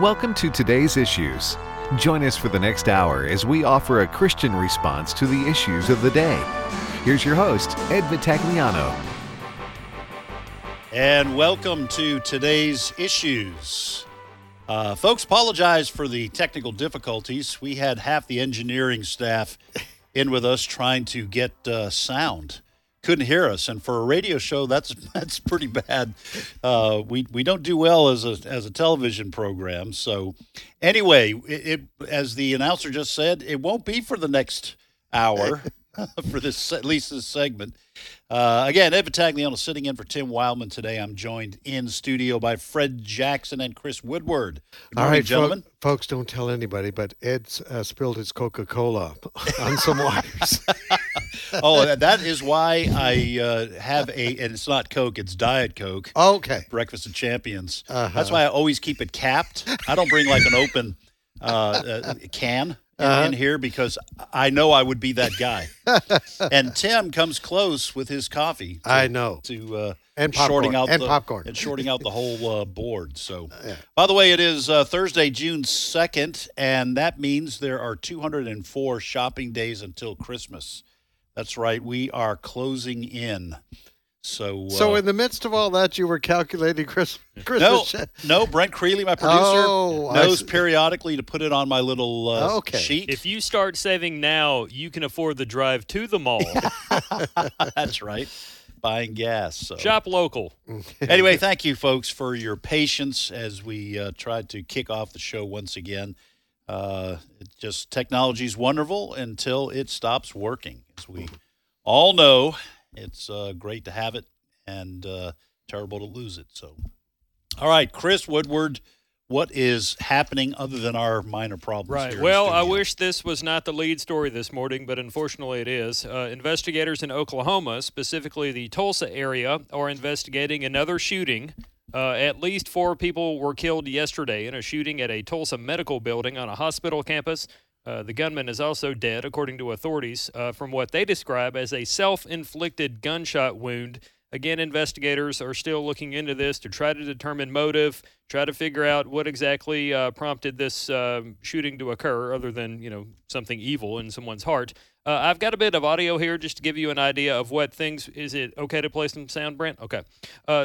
Welcome to today's issues. Join us for the next hour as we offer a Christian response to the issues of the day. Here's your host, Ed Vitagliano. And welcome to today's issues. Folks, apologize for the technical difficulties. We had half the engineering staff in with us trying to get sound. Couldn't hear us, and for a radio show, that's pretty bad. We don't do well as a television program. So anyway, it as the announcer just said, it won't be for the next hour for this, at least this segment. Again, Ed Vitagliano sitting in for Tim Wildman today. I'm joined in studio by Fred Jackson and Chris Woodward. Good morning, all right, gentlemen. Folks, don't tell anybody, but Ed spilled his Coca-Cola on some wires. Oh, that is why I have and it's not Coke, it's Diet Coke. Oh, okay. Breakfast of Champions. Uh-huh. That's why I always keep it capped. I don't bring like an open can in here because I know I would be that guy. And Tim comes close with his coffee. I know. And shorting out the whole board. So, yeah. By the way, it is Thursday, June 2nd, and that means there are 204 shopping days until Christmas. That's right. We are closing in. So in the midst of all that, you were calculating Christmas. No, Brent Creeley, my producer, knows periodically to put it on my little sheet. If you start saving now, you can afford the drive to the mall. That's right. Buying gas. So. Shop local. Anyway, thank you, folks, for your patience as we tried to kick off the show once again. Just technology's wonderful until it stops working. As we all know, it's great to have it and terrible to lose it. So, all right, Chris Woodward, what is happening other than our minor problems? Right. Well, I wish this was not the lead story this morning, but unfortunately it is. Investigators in Oklahoma, specifically the Tulsa area, are investigating another shooting. At least four people were killed yesterday in a shooting at a Tulsa medical building on a hospital campus. The gunman is also dead, according to authorities, from what they describe as a self-inflicted gunshot wound. Again, investigators are still looking into this to try to determine motive, try to figure out what exactly prompted this shooting to occur, other than, something evil in someone's heart. I've got a bit of audio here just to give you an idea of what things. Is it okay to play some sound, Brent? Okay.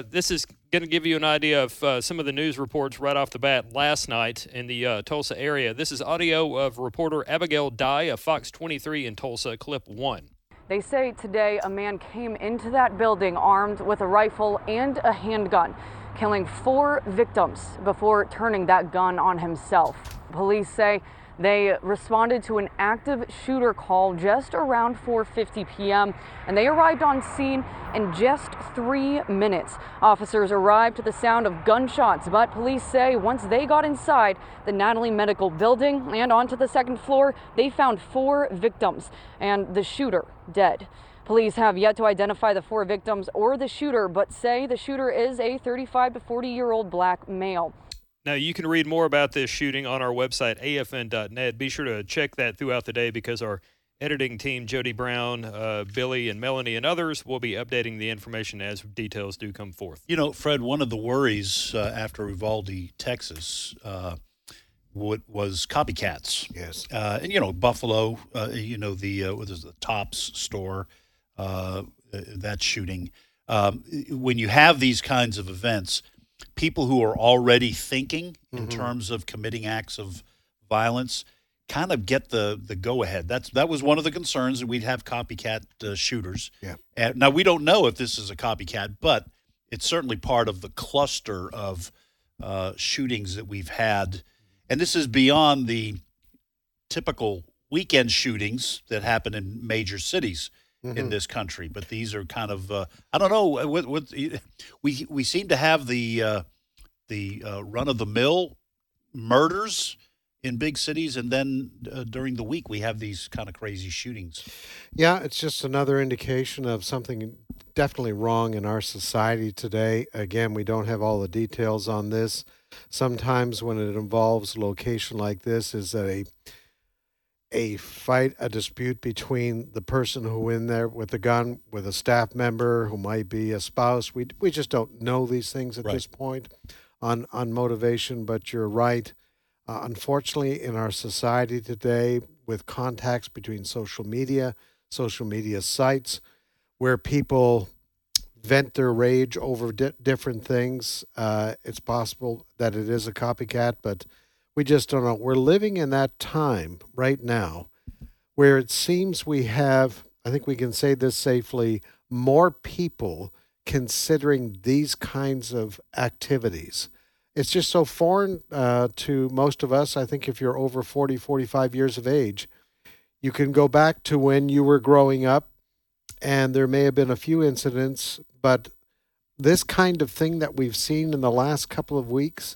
This is going to give you an idea of some of the news reports right off the bat last night in the Tulsa area. This is audio of reporter Abigail Dye of Fox 23 in Tulsa, clip 1. They say today a man came into that building armed with a rifle and a handgun, killing four victims before turning that gun on himself. Police say they responded to an active shooter call just around 4:50 p.m. and they arrived on scene in just 3 minutes. Officers arrived to the sound of gunshots, but police say once they got inside the Natalie Medical Building and onto the second floor, they found four victims and the shooter dead. Police have yet to identify the four victims or the shooter, but say the shooter is a 35 to 40-year-old black male. Now, you can read more about this shooting on our website, AFN.net. Be sure to check that throughout the day because our editing team, Jody Brown, Billy, and Melanie, and others will be updating the information as details do come forth. You know, Fred, one of the worries after Uvalde, Texas, was copycats. Yes. And, Buffalo, the Tops store, that shooting. When you have these kinds of events, people who are already thinking in terms of committing acts of violence kind of get the go-ahead. That was one of the concerns, that we'd have copycat shooters. Yeah. Now, we don't know if this is a copycat, but it's certainly part of the cluster of shootings that we've had. And this is beyond the typical weekend shootings that happen in major cities. Mm-hmm. In this country, but these are kind of I don't know. We seem to have the run of the mill murders in big cities, and then during the week we have these kind of crazy shootings. Yeah, it's just another indication of something definitely wrong in our society today. Again, we don't have all the details on this. Sometimes when it involves a location like this, is that a fight, a dispute between the person who in there with the gun, with a staff member who might be a spouse. We just don't know these things at this point. on motivation, but you're right. Unfortunately, in our society today, with contacts between social media sites, where people vent their rage over different things, it's possible that it is a copycat, but we just don't know. We're living in that time right now where it seems we have, I think we can say this safely, more people considering these kinds of activities. It's just so foreign to most of us. I think if you're over 40, 45 years of age, you can go back to when you were growing up and there may have been a few incidents, but this kind of thing that we've seen in the last couple of weeks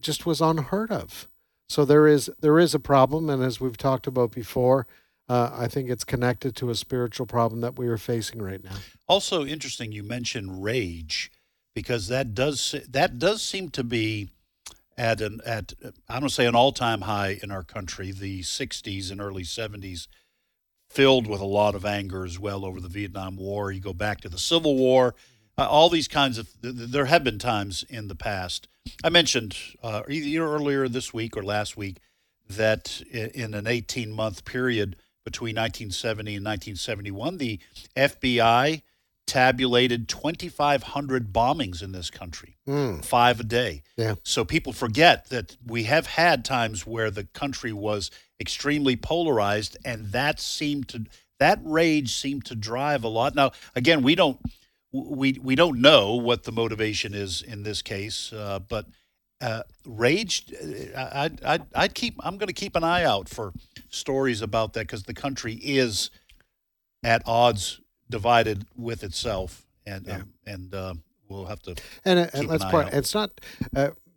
just was unheard of. So there is a problem, and as we've talked about before, I think it's connected to a spiritual problem that we are facing right now. Also interesting, you mentioned rage, because that does seem to be at I don't say an all-time high in our country. The 60s and early 70s filled with a lot of anger as well over the Vietnam War. You go back to the Civil War, all these kinds of. There have been times in the past. I mentioned either earlier this week or last week that in an 18-month period between 1970 and 1971, the FBI tabulated 2,500 bombings in this country, 5 a day. Yeah. So people forget that we have had times where the country was extremely polarized, and that rage seemed to drive a lot. Now, again, we don't know what the motivation is in this case, but. Rage. I'm going to keep an eye out for stories about that, because the country is at odds, divided with itself, and yeah. We'll have to. And let's point. It's not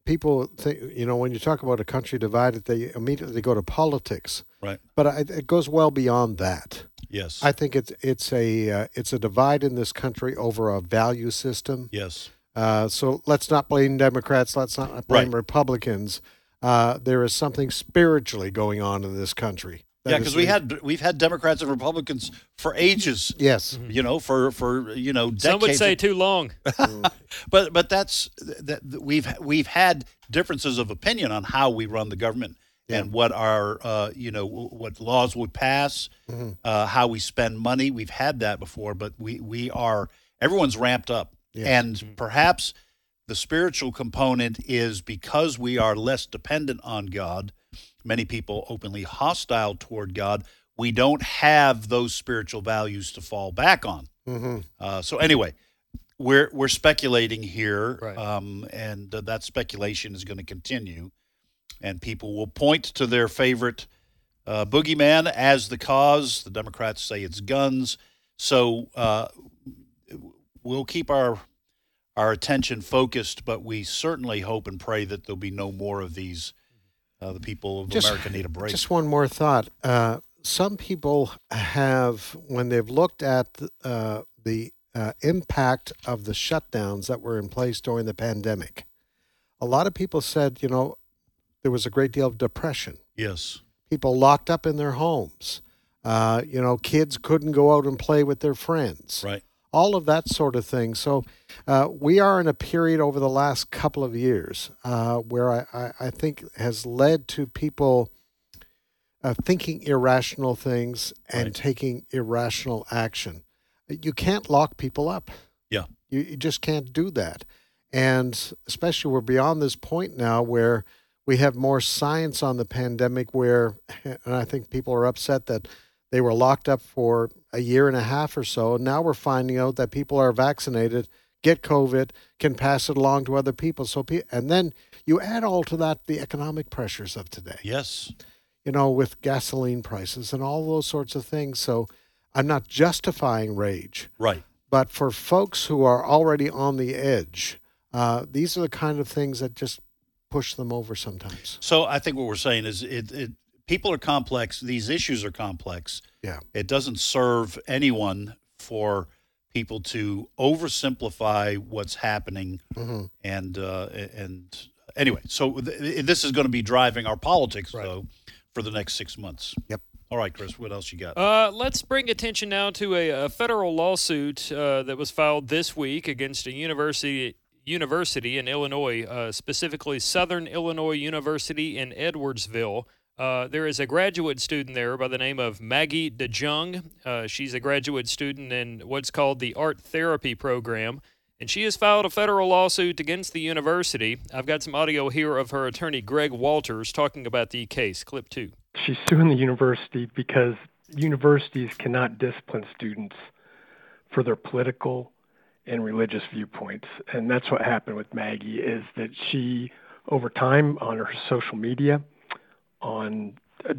people think, you know, when you talk about a country divided, they immediately go to politics, right? But it goes well beyond that. Yes, I think it's a divide in this country over a value system. Yes. So let's not blame Democrats. Let's not blame Republicans. There is something spiritually going on in this country. Because we've had Democrats and Republicans for ages. Yes, you know, for decades. Some would say too long. But that's that. We've had differences of opinion on how we run the government and what our what laws would pass, how we spend money. We've had that before, but we are everyone's ramped up. Yeah. And perhaps the spiritual component is because we are less dependent on God, many people openly hostile toward God, we don't have those spiritual values to fall back on. Mm-hmm. So anyway, we're speculating here, right. and that speculation is going to continue, and people will point to their favorite boogeyman as the cause. The Democrats say it's guns. So we'll keep our attention focused, but we certainly hope and pray that there'll be no more of these. The people of America need a break. Just one more thought. Some people have, when they've looked at the impact of the shutdowns that were in place during the pandemic, a lot of people said, you know, there was a great deal of depression. Yes. People locked up in their homes. Kids couldn't go out and play with their friends. Right. All of that sort of thing. So we are in a period over the last couple of years where I think has led to people thinking irrational things and taking irrational action. You can't lock people up. Yeah. You just can't do that. And especially we're beyond this point now where we have more science on the pandemic where, and I think people are upset that they were locked up for a year and a half or so. And now we're finding out that people are vaccinated, get COVID, can pass it along to other people. So, and then you add all to that the economic pressures of today. Yes. You know, with gasoline prices and all those sorts of things. So I'm not justifying rage. Right. But for folks who are already on the edge, these are the kind of things that just push them over sometimes. So I think what we're saying is people are complex. These issues are complex. Yeah. It doesn't serve anyone for people to oversimplify what's happening. Mm-hmm. And anyway, so this is going to be driving our politics, though, for the next 6 months. Yep. All right, Chris, what else you got? Let's bring attention now to a federal lawsuit that was filed this week against a university University in Illinois, specifically Southern Illinois University in Edwardsville. There is a graduate student there by the name of Maggie DeJong. She's a graduate student in what's called the Art Therapy Program, and she has filed a federal lawsuit against the university. I've got some audio here of her attorney, Greg Walters, talking about the case. Clip 2. She's suing the university because universities cannot discipline students for their political and religious viewpoints. And that's what happened with Maggie, is that she, over time, on her social media,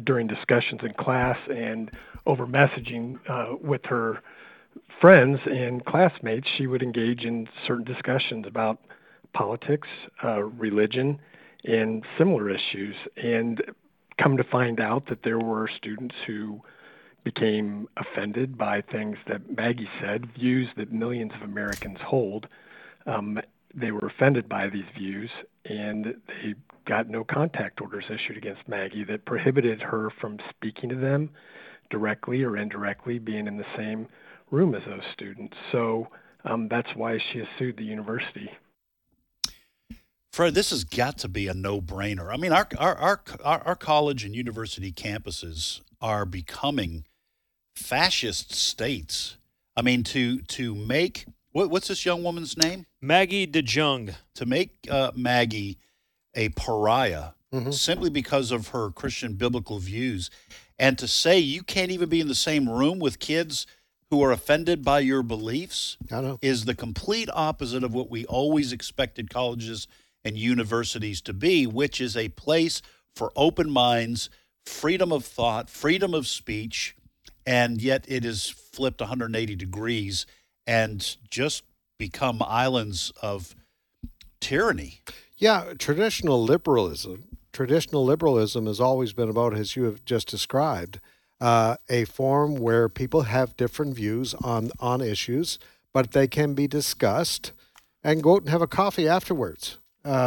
during discussions in class and over messaging with her friends and classmates, she would engage in certain discussions about politics, religion, and similar issues, and come to find out that there were students who became offended by things that Maggie said, views that millions of Americans hold. They were offended by these views, and they got no contact orders issued against Maggie that prohibited her from speaking to them directly or indirectly, being in the same room as those students. So that's why she has sued the university. Fred, this has got to be a no-brainer. I mean, our college and university campuses are becoming fascist states. I mean, to make... What's this young woman's name? Maggie DeJong. To make Maggie a pariah simply because of her Christian biblical views, and to say you can't even be in the same room with kids who are offended by your beliefs is the complete opposite of what we always expected colleges and universities to be, which is a place for open minds, freedom of thought, freedom of speech, and yet it is flipped 180 degrees and just become islands of tyranny. Yeah, traditional liberalism has always been about, as you have just described, a form where people have different views on issues, but they can be discussed and go out and have a coffee afterwards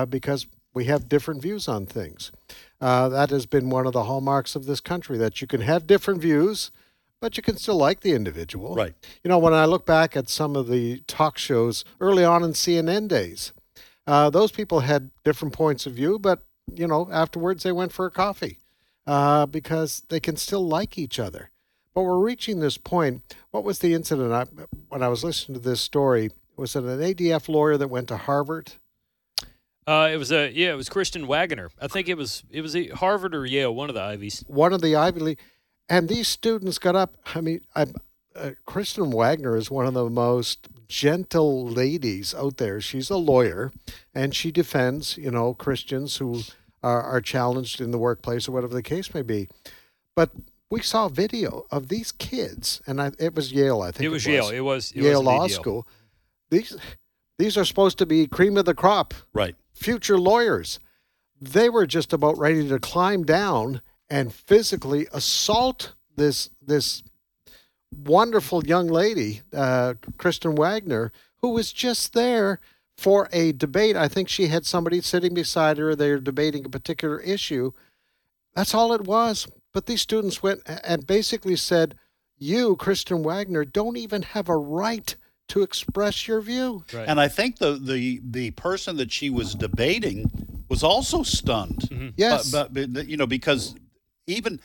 because we have different views on things. That has been one of the hallmarks of this country, that you can have different views, but you can still like the individual. Right. You know, when I look back at some of the talk shows early on in CNN days, those people had different points of view, but, you know, afterwards they went for a coffee because they can still like each other. But we're reaching this point. What was the incident? When I was listening to this story, was it an ADF lawyer that went to Harvard? It was Kristen Waggoner. I think it was Harvard or Yale, one of the Ivies. One of the Ivy League. And these students got up. I mean, Kristen Waggoner is one of the most gentle ladies out there. She's a lawyer, and she defends, you know, Christians who are challenged in the workplace or whatever the case may be. But we saw video of these kids, and it was Yale, I think. It was Yale. It was Yale Law School. These are supposed to be cream of the crop, right? Future lawyers. They were just about ready to climb down and physically assault this wonderful young lady, Kristen Waggoner, who was just there for a debate. I think she had somebody sitting beside her. They were debating a particular issue. That's all it was. But these students went and basically said, you, Kristen Waggoner, don't even have a right to express your view. Right. And I think the person that she was debating was also stunned. Mm-hmm. Yes. But, you know, because... Even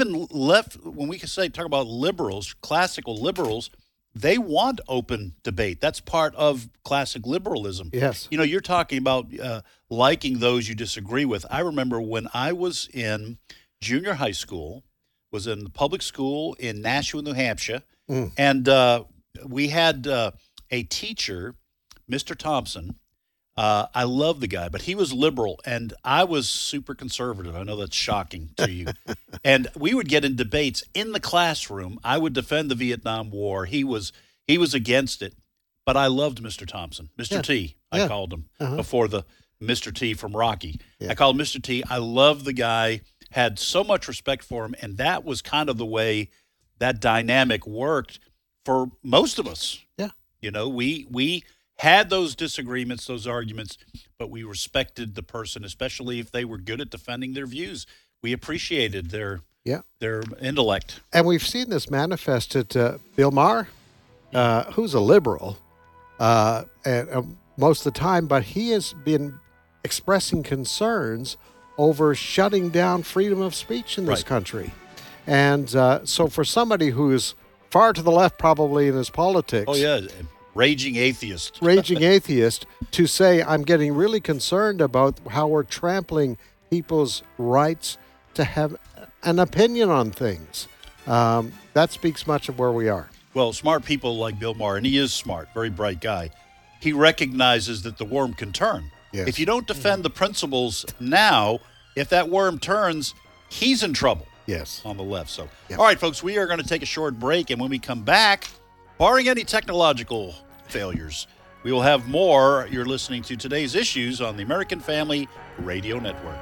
left, when we talk about liberals, classical liberals, they want open debate. That's part of classic liberalism. Yes. You know, you're talking about liking those you disagree with. I remember when I was in junior high school, was in the public school in Nashua, New Hampshire, and we had a teacher, Mr. Thompson. I love the guy, but he was liberal, and I was super conservative. I know that's shocking to you. And we would get in debates in the classroom. I would defend the Vietnam War. He was against it, but I loved Mr. Thompson. Mr. T, I called him before the Mr. T from Rocky. Yeah. I called Mr. T. I loved the guy, had so much respect for him, and that was kind of the way that dynamic worked for most of us. Yeah. You know, we had those disagreements, those arguments, but we respected the person, especially if they were good at defending their views. We appreciated their intellect. And we've seen this manifested. Bill Maher, who's a liberal, and most of the time, but he has been expressing concerns over shutting down freedom of speech in this country. And so for somebody who's far to the left probably in his politics... Oh, yeah, raging atheist. Raging atheist, to say, I'm getting really concerned about how we're trampling people's rights to have an opinion on things. That speaks much of where we are. Well, smart people like Bill Maher, and he is smart, very bright guy, he recognizes that the worm can turn. Yes. If you don't defend the principles now, if that worm turns, he's in trouble. Yes. On the left. So, yep. All right, folks, we are going to take a short break. And when we come back, barring any technological failures, we will have more. You're listening to Today's Issues on the American Family Radio Network.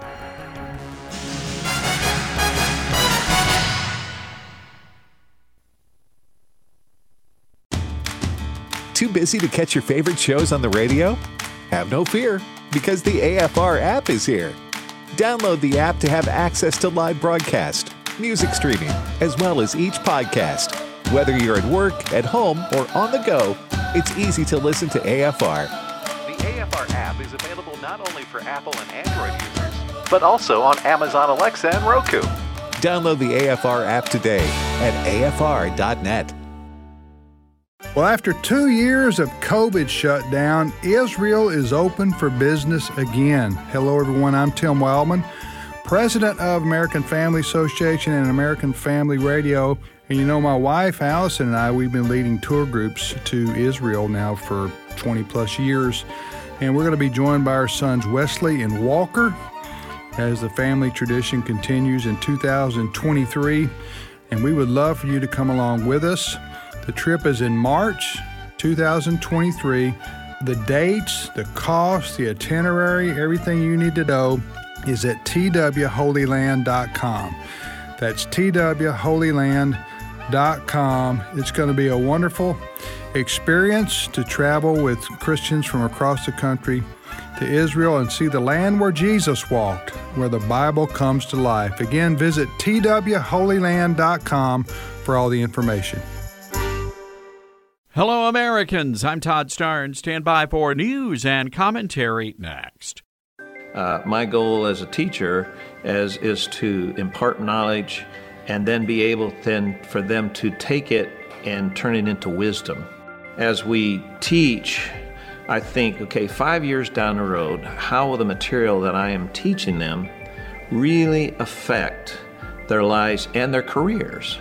Too busy to catch your favorite shows on the radio? Have no fear, because the AFR app is here. Download the app to have access to live broadcast, music streaming, as well as each podcast. Whether you're at work, at home, or on the go, it's easy to listen to AFR. The AFR app is available not only for Apple and Android users, but also on Amazon Alexa and Roku. Download the AFR app today at AFR.net. Well, after 2 years of COVID shutdown, Israel is open for business again. Hello, everyone. I'm Tim Wildman, president of American Family Association and American Family Radio. And you know, my wife, Allison, and I, we've been leading tour groups to Israel now for 20-plus years. And we're going to be joined by our sons Wesley and Walker as the family tradition continues in 2023. And we would love for you to come along with us. The trip is in March 2023. The dates, the cost, the itinerary, everything you need to know is at twholyland.com. That's twholyland.com. It's going to be a wonderful experience to travel with Christians from across the country to Israel and see the land where Jesus walked, where the Bible comes to life. Again, visit twholyland.com for all the information. Hello, Americans. I'm Todd Starnes. Stand by for news and commentary next. My goal as a teacher is to impart knowledge and then be able then for them to take it and turn it into wisdom. As we teach, I think, okay, 5 years down the road, how will the material that I am teaching them really affect their lives and their careers?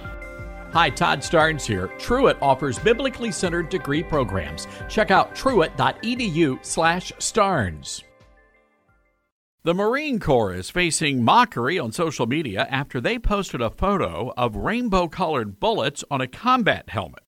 Hi, Todd Starnes here. Truett offers biblically centered degree programs. Check out truett.edu/Starnes. The Marine Corps is facing mockery on social media after they posted a photo of rainbow-colored bullets on a combat helmet.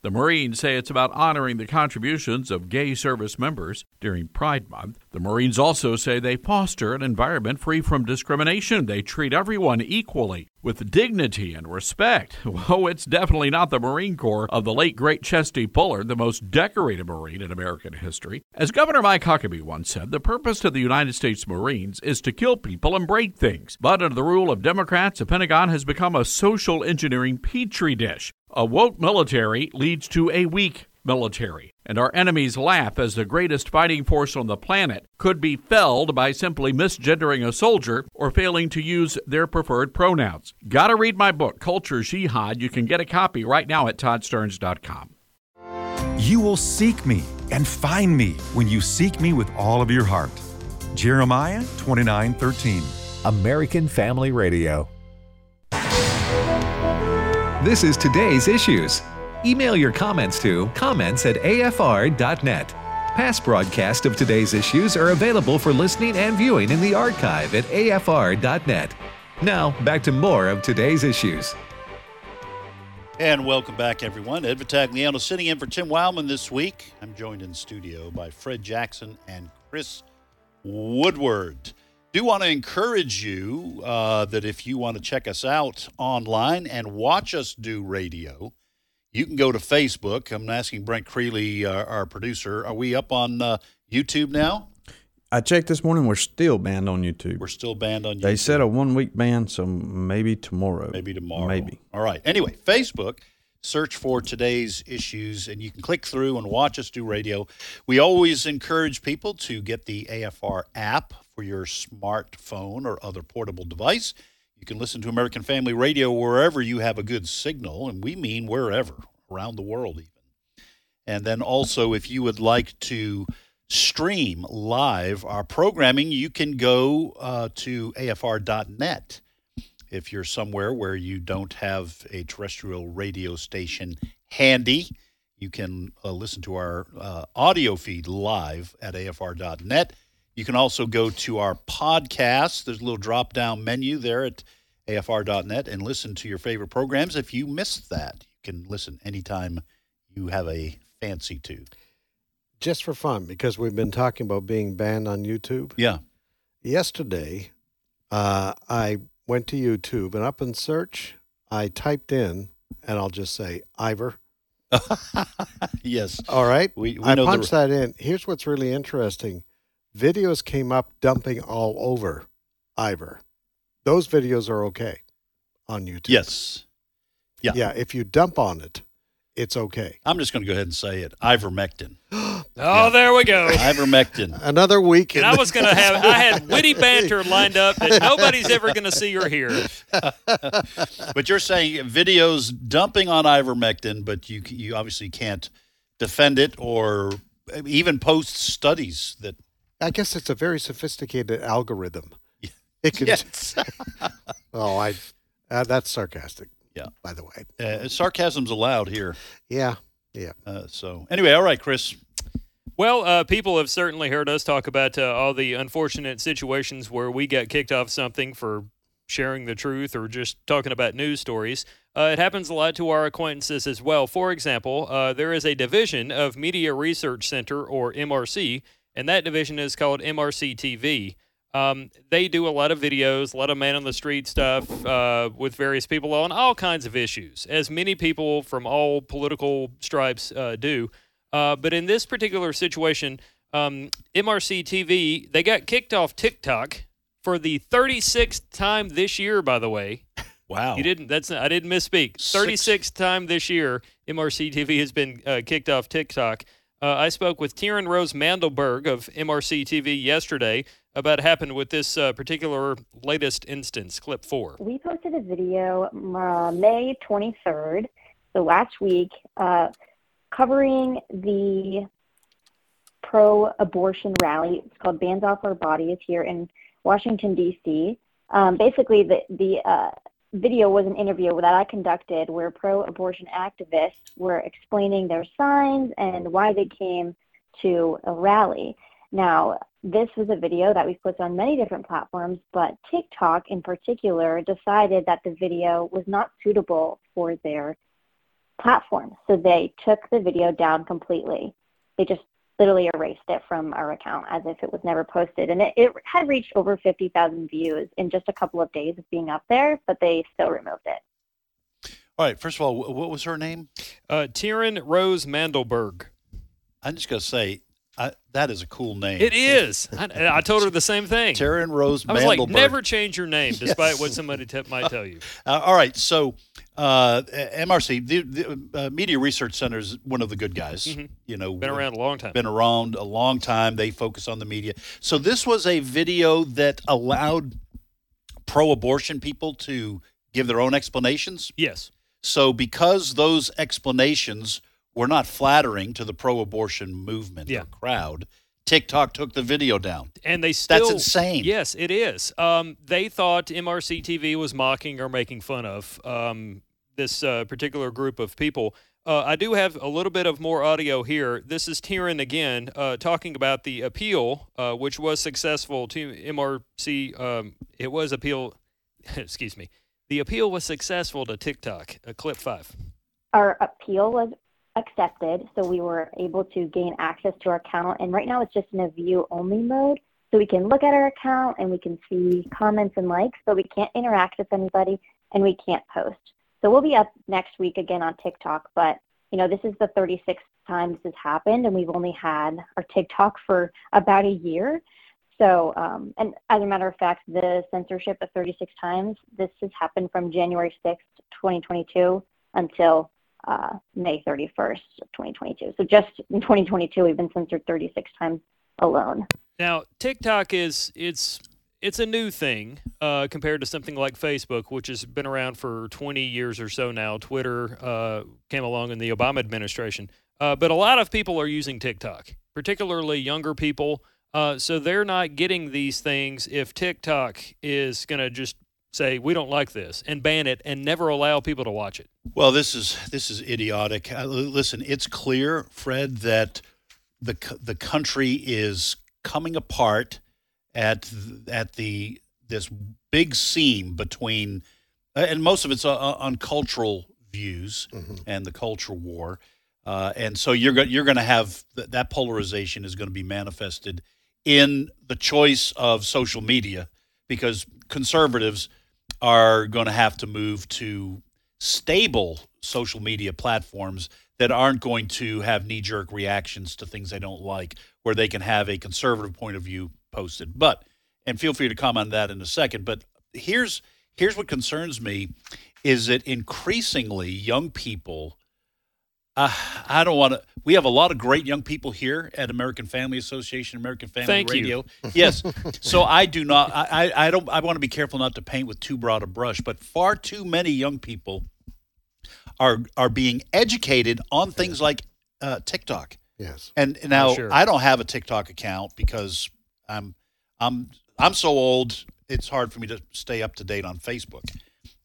The Marines say it's about honoring the contributions of gay service members during Pride Month. The Marines also say they foster an environment free from discrimination. They treat everyone equally, with dignity and respect. Oh, it's definitely not the Marine Corps of the late, great Chesty Pullard, the most decorated Marine in American history. As Governor Mike Huckabee once said, the purpose of the United States Marines is to kill people and break things. But under the rule of Democrats, the Pentagon has become a social engineering petri dish. A woke military leads to a weak military, and our enemies laugh as the greatest fighting force on the planet could be felled by simply misgendering a soldier or failing to use their preferred pronouns. Gotta read my book, Culture Jihad. You can get a copy right now at ToddStarnes.com. You will seek me and find me when you seek me with all of your heart. Jeremiah 29:13. American Family Radio. This is Today's Issues. Email your comments to comments@afr.net. Past broadcasts of Today's Issues are available for listening and viewing in the archive at afr.net. Now, back to more of Today's Issues. And welcome back, everyone. Ed Vitagliano sitting in for Tim Wildman this week. I'm joined in studio by Fred Jackson and Chris Woodward. Do want to encourage you that if you want to check us out online and watch us do radio, you can go to Facebook. I'm asking Brent Creeley, our producer, are we up on YouTube now? I checked this morning. We're still banned on YouTube. We're still banned on YouTube. They said a one-week ban, so maybe tomorrow. All right. Anyway, Facebook. search for today's issues, and you can click through and watch us do radio. We always encourage people to get the AFR app for your smartphone or other portable device. You can listen to American Family Radio wherever you have a good signal, and we mean wherever, around the world even. And then also, if you would like to stream live our programming, you can go to AFR.net if you're somewhere where you don't have a terrestrial radio station handy. You can listen to our audio feed live at AFR.net. You can also go to our podcast. There's a little drop-down menu there at AFR.net and listen to your favorite programs. If you missed that, you can listen anytime you have a fancy to. Just for fun, because we've been talking about being banned on YouTube. Yeah. Yesterday, I went to YouTube, and up in search, I typed in, and I'll just say, Ivor. Yes. All right? I punched that in. Here's what's really interesting. Videos came up dumping all over Ivor. Those videos are okay on YouTube. Yes. Yeah. Yeah, if you dump on it, it's okay. I'm just going to go ahead and say it. Ivermectin. Oh, yeah. There we go. Ivermectin. Another week. And I had witty banter lined up that nobody's ever going to see or hear. But you're saying videos dumping on ivermectin, but you obviously can't defend it or even post studies that. I guess it's a very sophisticated algorithm. Yeah. It can. Yes. That's sarcastic. Yeah. By the way, sarcasm's allowed here. Yeah. Yeah. So anyway, all right, Chris. Well, people have certainly heard us talk about all the unfortunate situations where we got kicked off something for sharing the truth or just talking about news stories. It happens a lot to our acquaintances as well. For example, there is a division of Media Research Center, or MRC, and that division is called MRC TV. They do a lot of videos, a lot of man-on-the-street stuff with various people on all kinds of issues, as many people from all political stripes do. But in this particular situation, MRC TV, they got kicked off TikTok for the 36th time this year, by the way. Wow. I didn't misspeak. 36th time this year, MRC TV has been kicked off TikTok. I spoke with Tierin-Rose Mandelburg of MRC TV yesterday about what happened with this particular latest instance, clip 4. We posted a video May 23rd, so last week, covering the pro-abortion rally. It's called Bands Off Our Bodies here in Washington, D.C. Basically, the video was an interview that I conducted where pro-abortion activists were explaining their signs and why they came to a rally. Now, this was a video that we've put on many different platforms, but TikTok in particular decided that the video was not suitable for their platform. So they took the video down completely. They just literally erased it from our account as if it was never posted. And it had reached over 50,000 views in just a couple of days of being up there, but they still removed it. All right. First of all, what was her name? Tierin-Rose Mandelburg. I'm just going to say that is a cool name. It is. I told her the same thing. Tierin-Rose Mandelburg. I was like, never change your name, despite what somebody might tell you. All right. So MRC, the Media Research Center, is one of the good guys. Mm-hmm. Been around a long time. They focus on the media. So this was a video that allowed pro-abortion people to give their own explanations? Yes. So because those explanations were not flattering to the pro-abortion movement or crowd, TikTok took the video down. And they still... That's insane. Yes, it is. They thought MRC TV was mocking or making fun of this particular group of people. I do have a little bit of more audio here. This is Tierin again talking about the appeal, which was successful to MRC. It was appeal... Excuse me. The appeal was successful to TikTok. Clip 5. Our appeal was accepted, so we were able to gain access to our account, and right now it's just in a view only mode, so we can look at our account and we can see comments and likes, but we can't interact with anybody and we can't post. So we'll be up next week again on TikTok, but this is the 36th time this has happened, and we've only had our TikTok for about a year. So and as a matter of fact, the censorship of 36 times, this has happened from January 6th, 2022 until May 31st of 2022. So just in 2022, we've been censored 36 times alone. Now, TikTok it's a new thing compared to something like Facebook, which has been around for 20 years or so now. Twitter came along in the Obama administration. But a lot of people are using TikTok, particularly younger people. So they're not getting these things if TikTok is going to just say, we don't like this, and ban it and never allow people to watch it. Well, this is idiotic. Listen, it's clear, Fred, that the country is coming apart at this big seam between, and most of it's on cultural views and the culture war. And so you're going to have that polarization is going to be manifested in the choice of social media, because conservatives are going to have to move to stable social media platforms that aren't going to have knee-jerk reactions to things they don't like, where they can have a conservative point of view posted. But, and feel free to comment on that in a second, but here's what concerns me, is that increasingly young people, we have a lot of great young people here at American Family Association, American Family Radio. Thank you. Yes. So I want to be careful not to paint with too broad a brush, but far too many young people are being educated on things like TikTok. Yes. And now I don't have a TikTok account because I'm so old, it's hard for me to stay up to date on Facebook.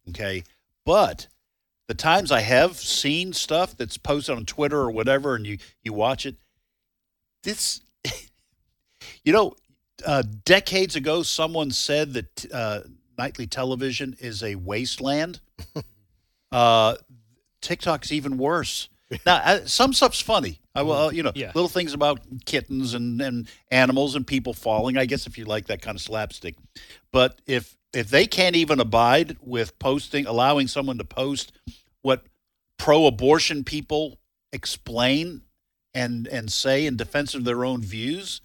Okay. But the times I have seen stuff that's posted on Twitter or whatever, and you watch it, decades ago, someone said that nightly television is a wasteland. TikTok's even worse. Now, some stuff's funny. Little things about kittens and animals and people falling, I guess, if you like that kind of slapstick. But if they can't even abide with allowing someone to post what pro-abortion people explain and say in defense of their own views,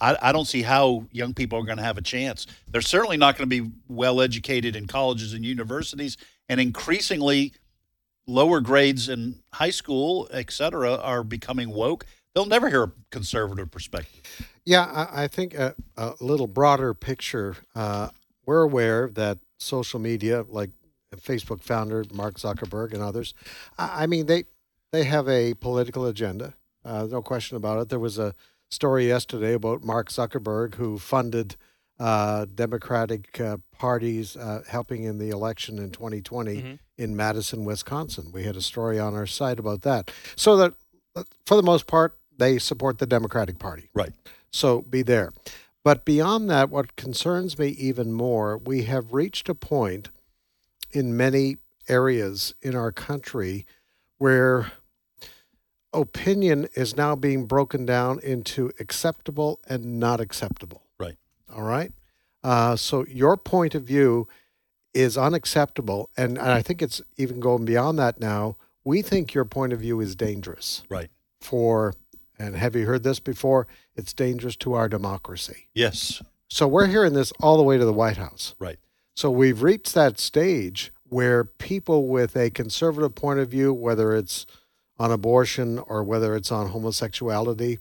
I don't see how young people are going to have a chance. They're certainly not going to be well-educated in colleges and universities, and increasingly lower grades in high school, et cetera, are becoming woke. They'll never hear a conservative perspective. Yeah, I think a little broader picture. We're aware that social media, like Facebook founder Mark Zuckerberg and others, I mean, they have a political agenda. No question about it. There was a story yesterday about Mark Zuckerberg, who funded Democratic parties helping in the election in 2020 in Madison, Wisconsin. We had a story on our site about that. So that, for the most part, they support the Democratic Party. Right. So be there. But beyond that, what concerns me even more, we have reached a point in many areas in our country where opinion is now being broken down into acceptable and not acceptable. Right. All right? So your point of view is unacceptable, and I think it's even going beyond that now. We think your point of view is dangerous. Right. And have you heard this before? It's dangerous to our democracy. Yes. So we're hearing this all the way to the White House. Right. So we've reached that stage where people with a conservative point of view, whether it's on abortion or whether it's on homosexuality,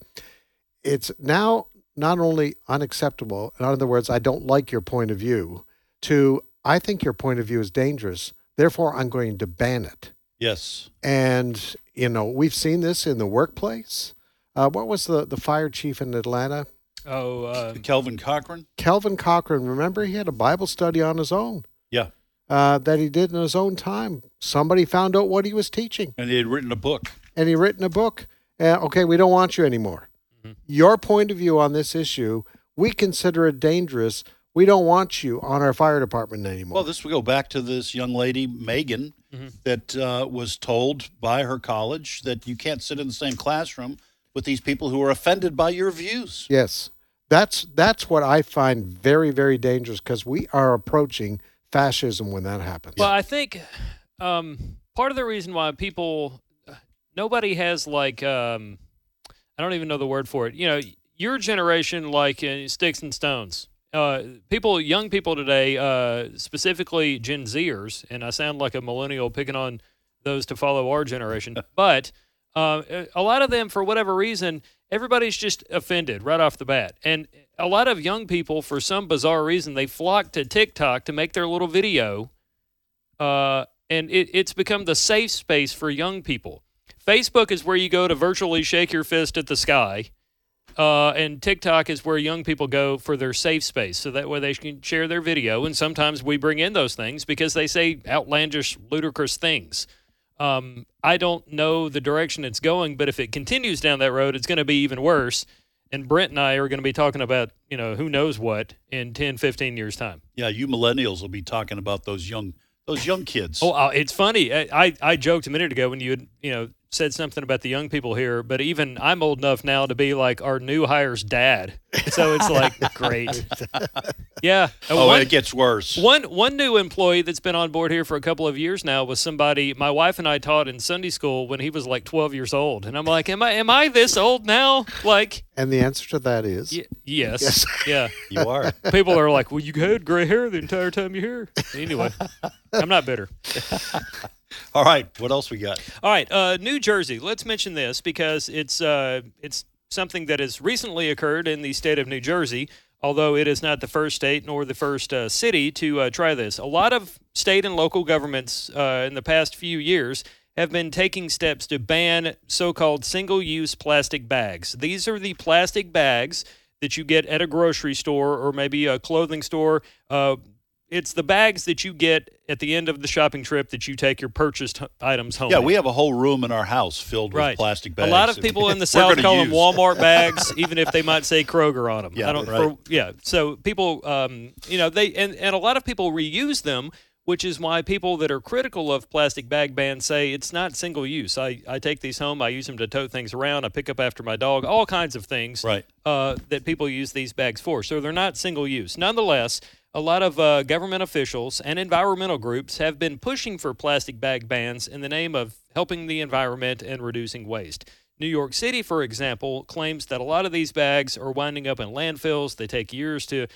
it's now not only unacceptable, in other words, I don't like your point of view, to I think your point of view is dangerous, therefore I'm going to ban it. Yes. And, we've seen this in the workplace. What was the fire chief in Atlanta? Oh, Kelvin Cochran. Kelvin Cochran. Remember, he had a Bible study on his own. Yeah. That he did in his own time. Somebody found out what he was teaching. And he had written a book. Okay, we don't want you anymore. Mm-hmm. Your point of view on this issue, we consider it dangerous. We don't want you on our fire department anymore. Well, this will go back to this young lady, Megan, that was told by her college that you can't sit in the same classroom with these people who are offended by your views. Yes. That's what I find very, very dangerous, because we are approaching fascism when that happens. Well, I think part of the reason why nobody has I don't even know the word for it. Your generation, like sticks and stones. Young people today, specifically Gen Zers, and I sound like a millennial picking on those to follow our generation. But a lot of them, for whatever reason, everybody's just offended right off the bat. And a lot of young people, for some bizarre reason, they flock to TikTok to make their little video. And it's become the safe space for young people. Facebook is where you go to virtually shake your fist at the sky. And TikTok is where young people go for their safe space. So that way they can share their video. And sometimes we bring in those things because they say outlandish, ludicrous things. I don't know the direction it's going, but if it continues down that road, it's going to be even worse. And Brent and I are going to be talking about, you know, who knows what in 10, 15 years' time. Yeah, you millennials will be talking about those young kids. Oh, it's funny. I joked a minute ago when you had, you know, said something about the young people here, but even I'm old enough now to be like our new hire's dad. So it's like, great. Yeah. And it gets worse. One new employee that's been on board here for a couple of years now was somebody my wife and I taught in Sunday school when he was like 12 years old. And I'm like, am I this old now? Like, and the answer to that is yes. Yeah. You are. People are like, well, you had gray hair the entire time you're here. Anyway, I'm not bitter. All right, what else we got? All right, New Jersey. Let's mention this because it's something that has recently occurred in the state of New Jersey, although it is not the first state nor the first city to try this. A lot of state and local governments in the past few years have been taking steps to ban so-called single-use plastic bags. These are the plastic bags that you get at a grocery store or maybe a clothing store. It's the bags that you get at the end of the shopping trip that you take your purchased items home. Yeah, we have a whole room in our house filled with plastic bags. A lot of people in the South call them Walmart bags, even if they might say Kroger on them. Yeah, so people, they and a lot of people reuse them, which is why people that are critical of plastic bag bans say it's not single use. I take these home. I use them to tote things around. I pick up after my dog. All kinds of things that people use these bags for. So they're not single use. Nonetheless, a lot of government officials and environmental groups have been pushing for plastic bag bans in the name of helping the environment and reducing waste. New York City, for example, claims that a lot of these bags are winding up in landfills. They take years to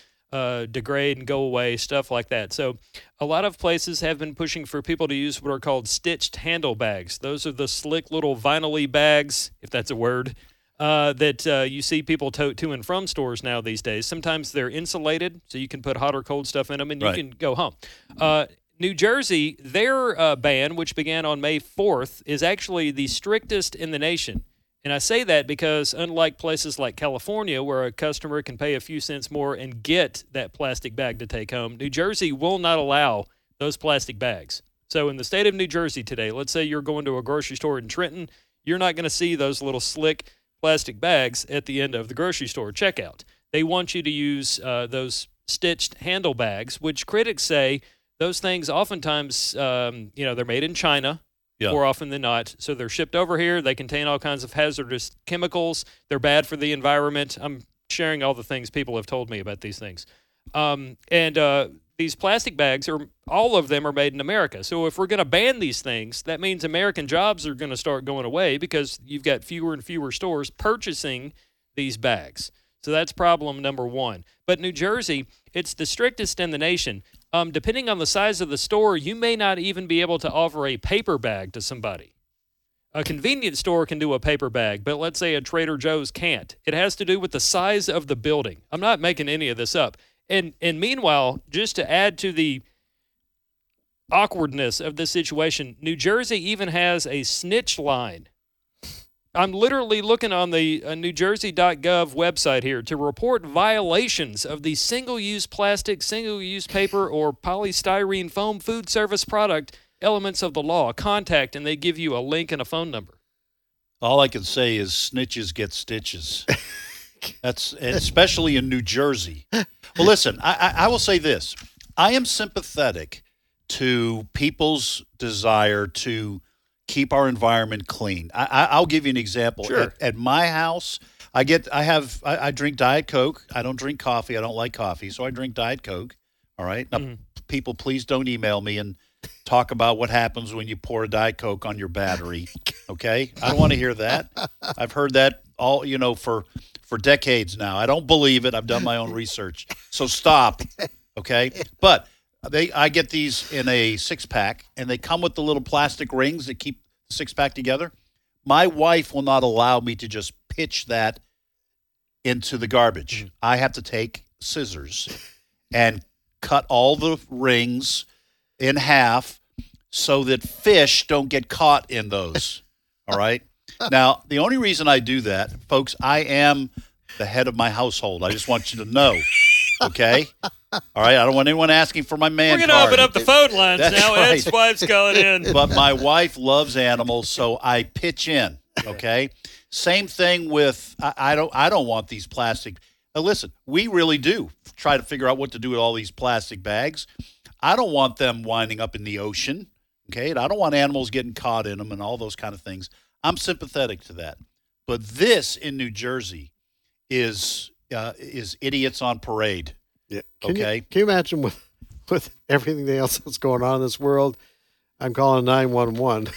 degrade and go away, stuff like that. So a lot of places have been pushing for people to use what are called stitched handle bags. Those are the slick little vinyl-y bags, if that's a word, that you see people tote to and from stores now these days. Sometimes they're insulated, so you can put hot or cold stuff in them, and you can go home. New Jersey, their ban, which began on May 4th, is actually the strictest in the nation. And I say that because unlike places like California, where a customer can pay a few cents more and get that plastic bag to take home, New Jersey will not allow those plastic bags. So in the state of New Jersey today, let's say you're going to a grocery store in Trenton, you're not going to see those little slick plastic bags at the end of the grocery store checkout. They want you to use those stitched handle bags, which critics say those things oftentimes, they're made in China more often than not. So they're shipped over here. They contain all kinds of hazardous chemicals. They're bad for the environment. I'm sharing all the things people have told me about these things. These plastic bags, all of them are made in America. So if we're going to ban these things, that means American jobs are going to start going away because you've got fewer and fewer stores purchasing these bags. So that's problem number one. But New Jersey, it's the strictest in the nation. Depending on the size of the store, you may not even be able to offer a paper bag to somebody. A convenience store can do a paper bag, but let's say a Trader Joe's can't. It has to do with the size of the building. I'm not making any of this up. And meanwhile, just to add to the awkwardness of this situation, New Jersey even has a snitch line. I'm literally looking on the NewJersey.gov website here to report violations of the single-use plastic, single-use paper, or polystyrene foam food service product elements of the law. Contact, and they give you a link and a phone number. All I can say is snitches get stitches. That's especially in New Jersey. Well, listen, I will say this. I am sympathetic to people's desire to keep our environment clean. I'll give you an example. Sure. At my house, I drink Diet Coke. I don't drink coffee. I don't like coffee, so I drink Diet Coke. All right? Now, people, please don't email me and talk about what happens when you pour a Diet Coke on your battery, okay? I don't want to hear that. I've heard that all, for decades now. I don't believe it. I've done my own research. So stop, okay? But I get these in a six-pack, and they come with the little plastic rings that keep the six-pack together. My wife will not allow me to just pitch that into the garbage. Mm-hmm. I have to take scissors and cut all the rings in half so that fish don't get caught in those, all right? Now, the only reason I do that, folks, I am the head of my household. I just want you to know, okay? All right, I don't want anyone asking for my man card. We're going to open up the phone lines now. Right. Ed's wife's going in. But my wife loves animals, so I pitch in, okay? Same thing with I don't want these plastic. Now, listen, we really do try to figure out what to do with all these plastic bags. I don't want them winding up in the ocean, okay? And I don't want animals getting caught in them and all those kind of things. I'm sympathetic to that. But this in New Jersey is idiots on parade. Yeah. Okay. Can you imagine with everything else that's going on in this world? I'm calling 911.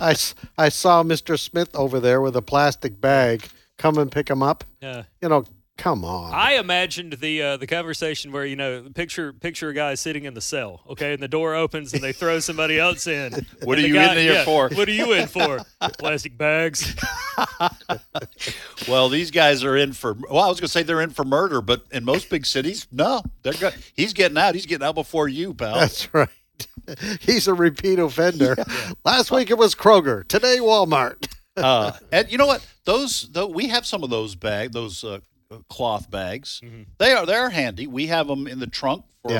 I saw Mr. Smith over there with a plastic bag. Come and pick him up. Yeah. You know, come on. I imagined the conversation where, you know, picture a guy sitting in the cell, okay, and the door opens and they throw somebody else in. What are you in here for? What are you in for? Plastic bags. Well, these guys are in for. Well, I was going to say they're in for murder, but in most big cities, no, he's getting out. He's getting out before you, pal. That's right. He's a repeat offender. Yeah. Last week it was Kroger. Today, Walmart. And you know what? We have some of those bags. Those. Cloth bags. Mm-hmm. They're handy. We have them in the trunk for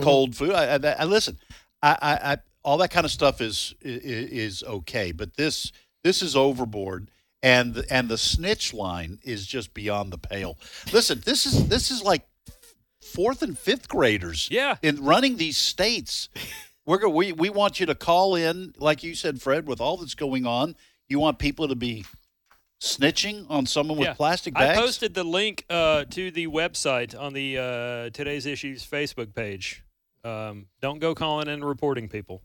cold food. I all that kind of stuff is okay, but this is overboard, and the snitch line is just beyond the pale. Listen, this is like 4th and 5th graders in running these states. We want you to call in, like you said, Fred, with all that's going on. You want people to be snitching on someone with plastic bags? I posted the link to the website on the Today's Issues Facebook page. Don't go calling and reporting people,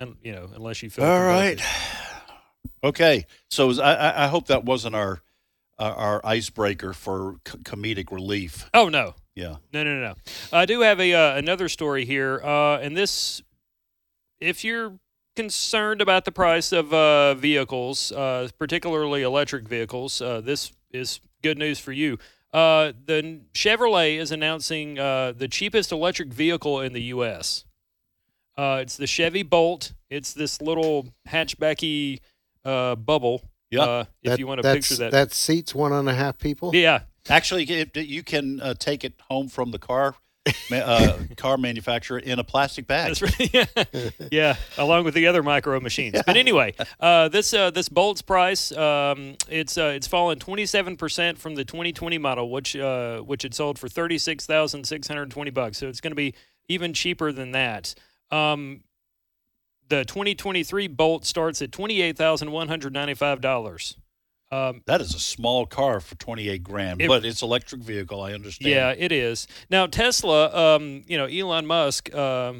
and you know, unless you feel. All right. Okay. So I hope that wasn't our icebreaker for comedic relief. Oh no. Yeah. No. I do have another story here, and this, if you're concerned about the price of vehicles, particularly electric vehicles, this is good news for you. The Chevrolet is announcing the cheapest electric vehicle in the U.S. It's the Chevy Bolt. It's this little hatchbacky bubble. Yeah, if you want to picture that. That seats 1.5 people? Yeah. Actually, you can take it home from the car manufacturer in a plastic bag. That's right. Yeah, along with the other micro machines. Yeah. But anyway, this Bolt's price, it's fallen 27% from the 2020 model, which it sold for $36,620. So it's going to be even cheaper than that. The 2023 Bolt starts at $28,195. That is a small car for $28,000, but it's electric vehicle. I understand. Yeah, it is. Now Tesla, Elon Musk has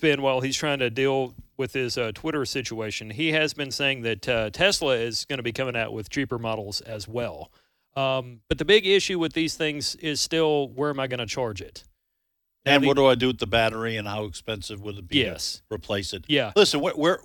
been, while he's trying to deal with his Twitter situation, he has been saying that Tesla is going to be coming out with cheaper models as well. But the big issue with these things is still, where am I going to charge it? And what do I do with the battery, and how expensive would it be to replace it? Yeah. Listen, we're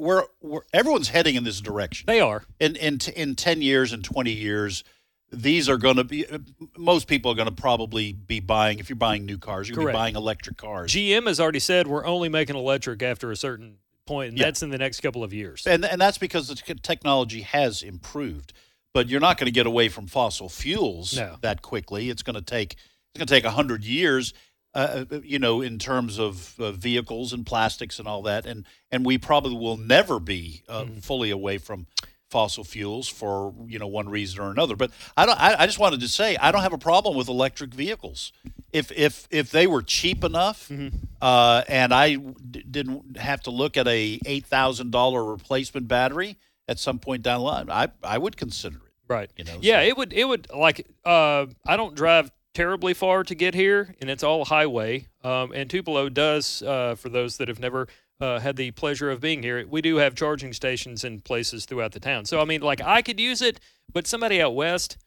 everyone's heading in this direction. They are. In 10 years and 20 years, these are going to be – most people are going to probably be buying – if you're buying new cars, you're going to be buying electric cars. GM has already said we're only making electric after a certain point, and that's in the next couple of years. And that's because the technology has improved. But you're not going to get away from fossil fuels that quickly. It's going to take 100 years – in terms of vehicles and plastics and all that, and we probably will never be fully away from fossil fuels for one reason or another. But I just wanted to say I don't have a problem with electric vehicles if they were cheap enough, and I didn't have to look at a $8,000 replacement battery at some point down the line. I would consider it. Right. It would like I don't drive terribly far to get here, and it's all highway. And Tupelo does, for those that have never had the pleasure of being here, we do have charging stations in places throughout the town. So, I mean, like, I could use it, but somebody out west,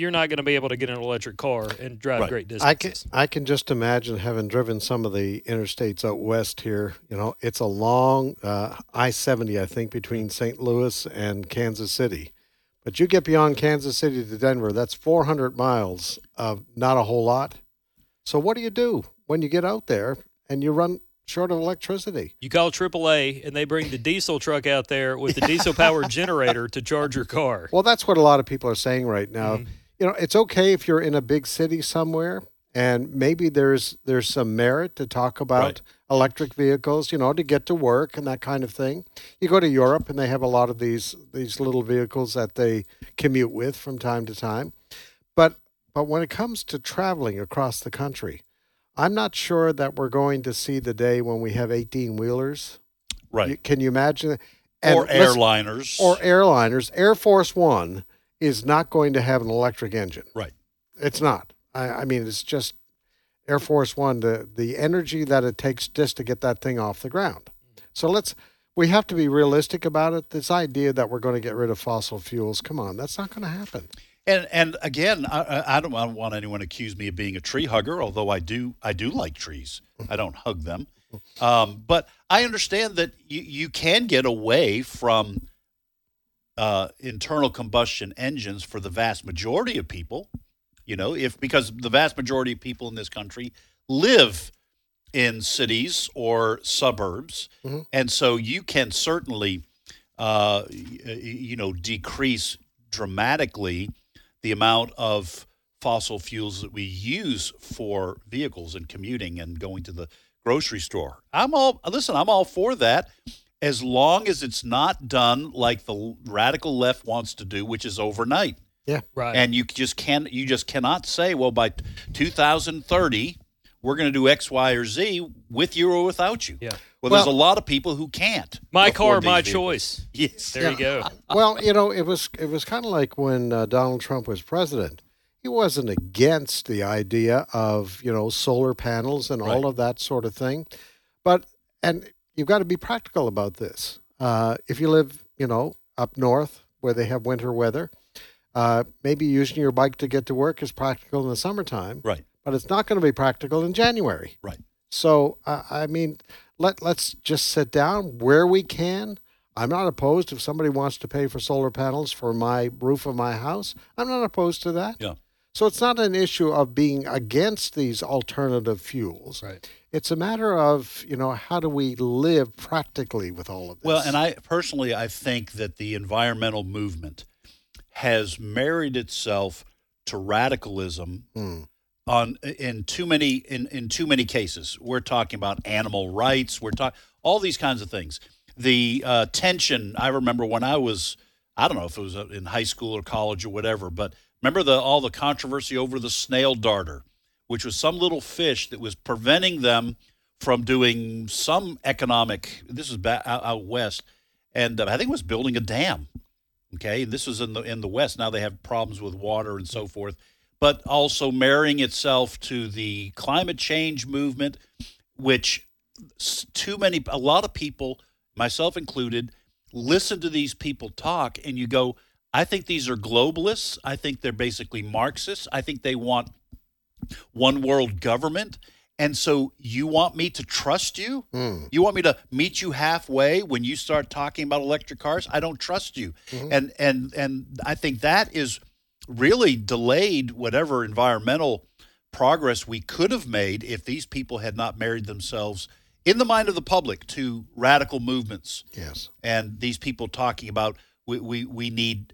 you're not going to be able to get an electric car and drive great distances. I can just imagine, having driven some of the interstates out west here, you know, it's a long I-70, I think, between St. Louis and Kansas City. But you get beyond Kansas City to Denver, that's 400 miles of not a whole lot. So what do you do when you get out there and you run short of electricity? You call AAA, and they bring the diesel truck out there with the diesel-powered generator to charge your car. Well, that's what a lot of people are saying right now. Mm-hmm. You know, it's okay if you're in a big city somewhere, and maybe there's some merit to talk about electric vehicles, you know, to get to work and that kind of thing. You go to Europe, and they have a lot of these little vehicles that they commute with from time to time. But when it comes to traveling across the country, I'm not sure that we're going to see the day when we have 18-wheelers. Right. Can you imagine? And or airliners. Air Force One is not going to have an electric engine. Right. It's not. I mean, it's just Air Force One, the energy that it takes just to get that thing off the ground. So we have to be realistic about it. This idea that we're going to get rid of fossil fuels, come on, that's not going to happen. And again, I don't want anyone to accuse me of being a tree hugger, although I do like trees. I don't hug them. But I understand that you can get away from internal combustion engines for the vast majority of people, you know, because the vast majority of people in this country live in cities or suburbs. Mm-hmm. And so you can certainly, decrease dramatically the amount of fossil fuels that we use for vehicles and commuting and going to the grocery store. I'm all for that. As long as it's not done like the radical left wants to do, which is overnight. Yeah, right. And you just cannot say, well, by 2030, we're going to do X, Y, or Z with you or without you. Yeah. Well, there's a lot of people who can't. My car, my choice. Yes. There you go. Well, you know, it was kind of like when Donald Trump was president. He wasn't against the idea of, you know, solar panels and all of that sort of thing, but you've got to be practical about this. If you live, you know, up north where they have winter weather, maybe using your bike to get to work is practical in the summertime. Right. But it's not going to be practical in January. Right. So, I mean, let's just sit down where we can. I'm not opposed if somebody wants to pay for solar panels for my roof of my house. I'm not opposed to that. Yeah. So it's not an issue of being against these alternative fuels. Right. It's a matter of, you know, how do we live practically with all of this? Well, and I think that the environmental movement has married itself to radicalism in too many cases. We're talking about animal rights. We're talking all these kinds of things. The tension, I remember when I was, I don't know if it was in high school or college or whatever, but remember all the controversy over the snail darter, which was some little fish that was preventing them from doing some economic, this was back out west, and I think it was building a dam, okay? This was in the west. Now they have problems with water and so forth, but also marrying itself to the climate change movement, which a lot of people, myself included, listen to these people talk, and you go, I think these are globalists. I think they're basically Marxists. I think they want one world government. And so you want me to trust you? Mm. You want me to meet you halfway when you start talking about electric cars? I don't trust you. Mm-hmm. And I think that is really delayed whatever environmental progress we could have made if these people had not married themselves in the mind of the public to radical movements. Yes. And these people talking about we need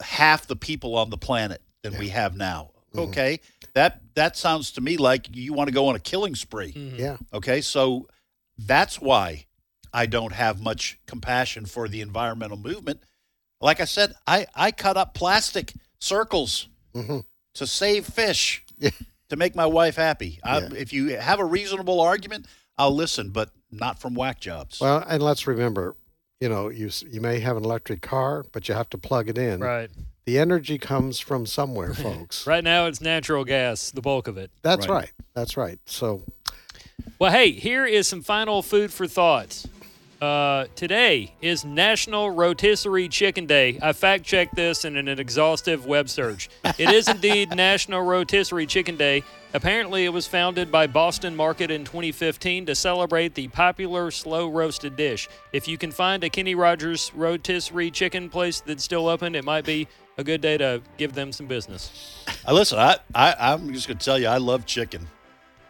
half the people on the planet than we have now. Mm-hmm. Okay. That sounds to me like you want to go on a killing spree. Mm-hmm. Yeah. Okay. So that's why I don't have much compassion for the environmental movement. Like I said, I cut up plastic circles to save fish to make my wife happy. If you have a reasonable argument, I'll listen, but not from whack jobs. Well, and let's remember, you know, you may have an electric car, but you have to plug it in. Right. The energy comes from somewhere, folks. Right now it's natural gas, the bulk of it. That's right. That's right. So, well, hey, here is some final food for thought. Today is National Rotisserie Chicken Day. I fact-checked this in an exhaustive web search. It is indeed National Rotisserie Chicken Day. Apparently, it was founded by Boston Market in 2015 to celebrate the popular slow-roasted dish. If you can find a Kenny Rogers rotisserie chicken place that's still open, it might be a good day to give them some business. Listen, I'm just going to tell you, I love chicken.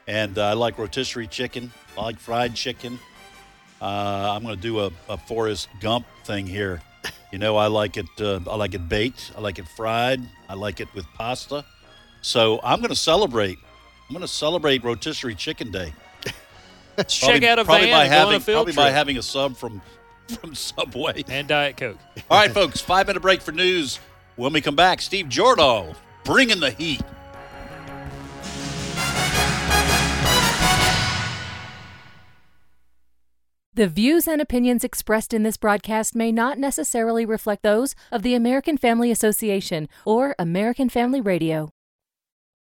And I like rotisserie chicken. I like fried chicken. I'm going to do a Forrest Gump thing here. You know, I like it baked. I like it fried. I like it with pasta. So I'm going to celebrate. I'm going to celebrate Rotisserie Chicken Day. Check out a van by having, on a field probably trip. By having a sub from Subway. And Diet Coke. All right, folks, 5-minute break for news. When we come back, Steve Jordahl bringing the heat. The views and opinions expressed in this broadcast may not necessarily reflect those of the American Family Association or American Family Radio.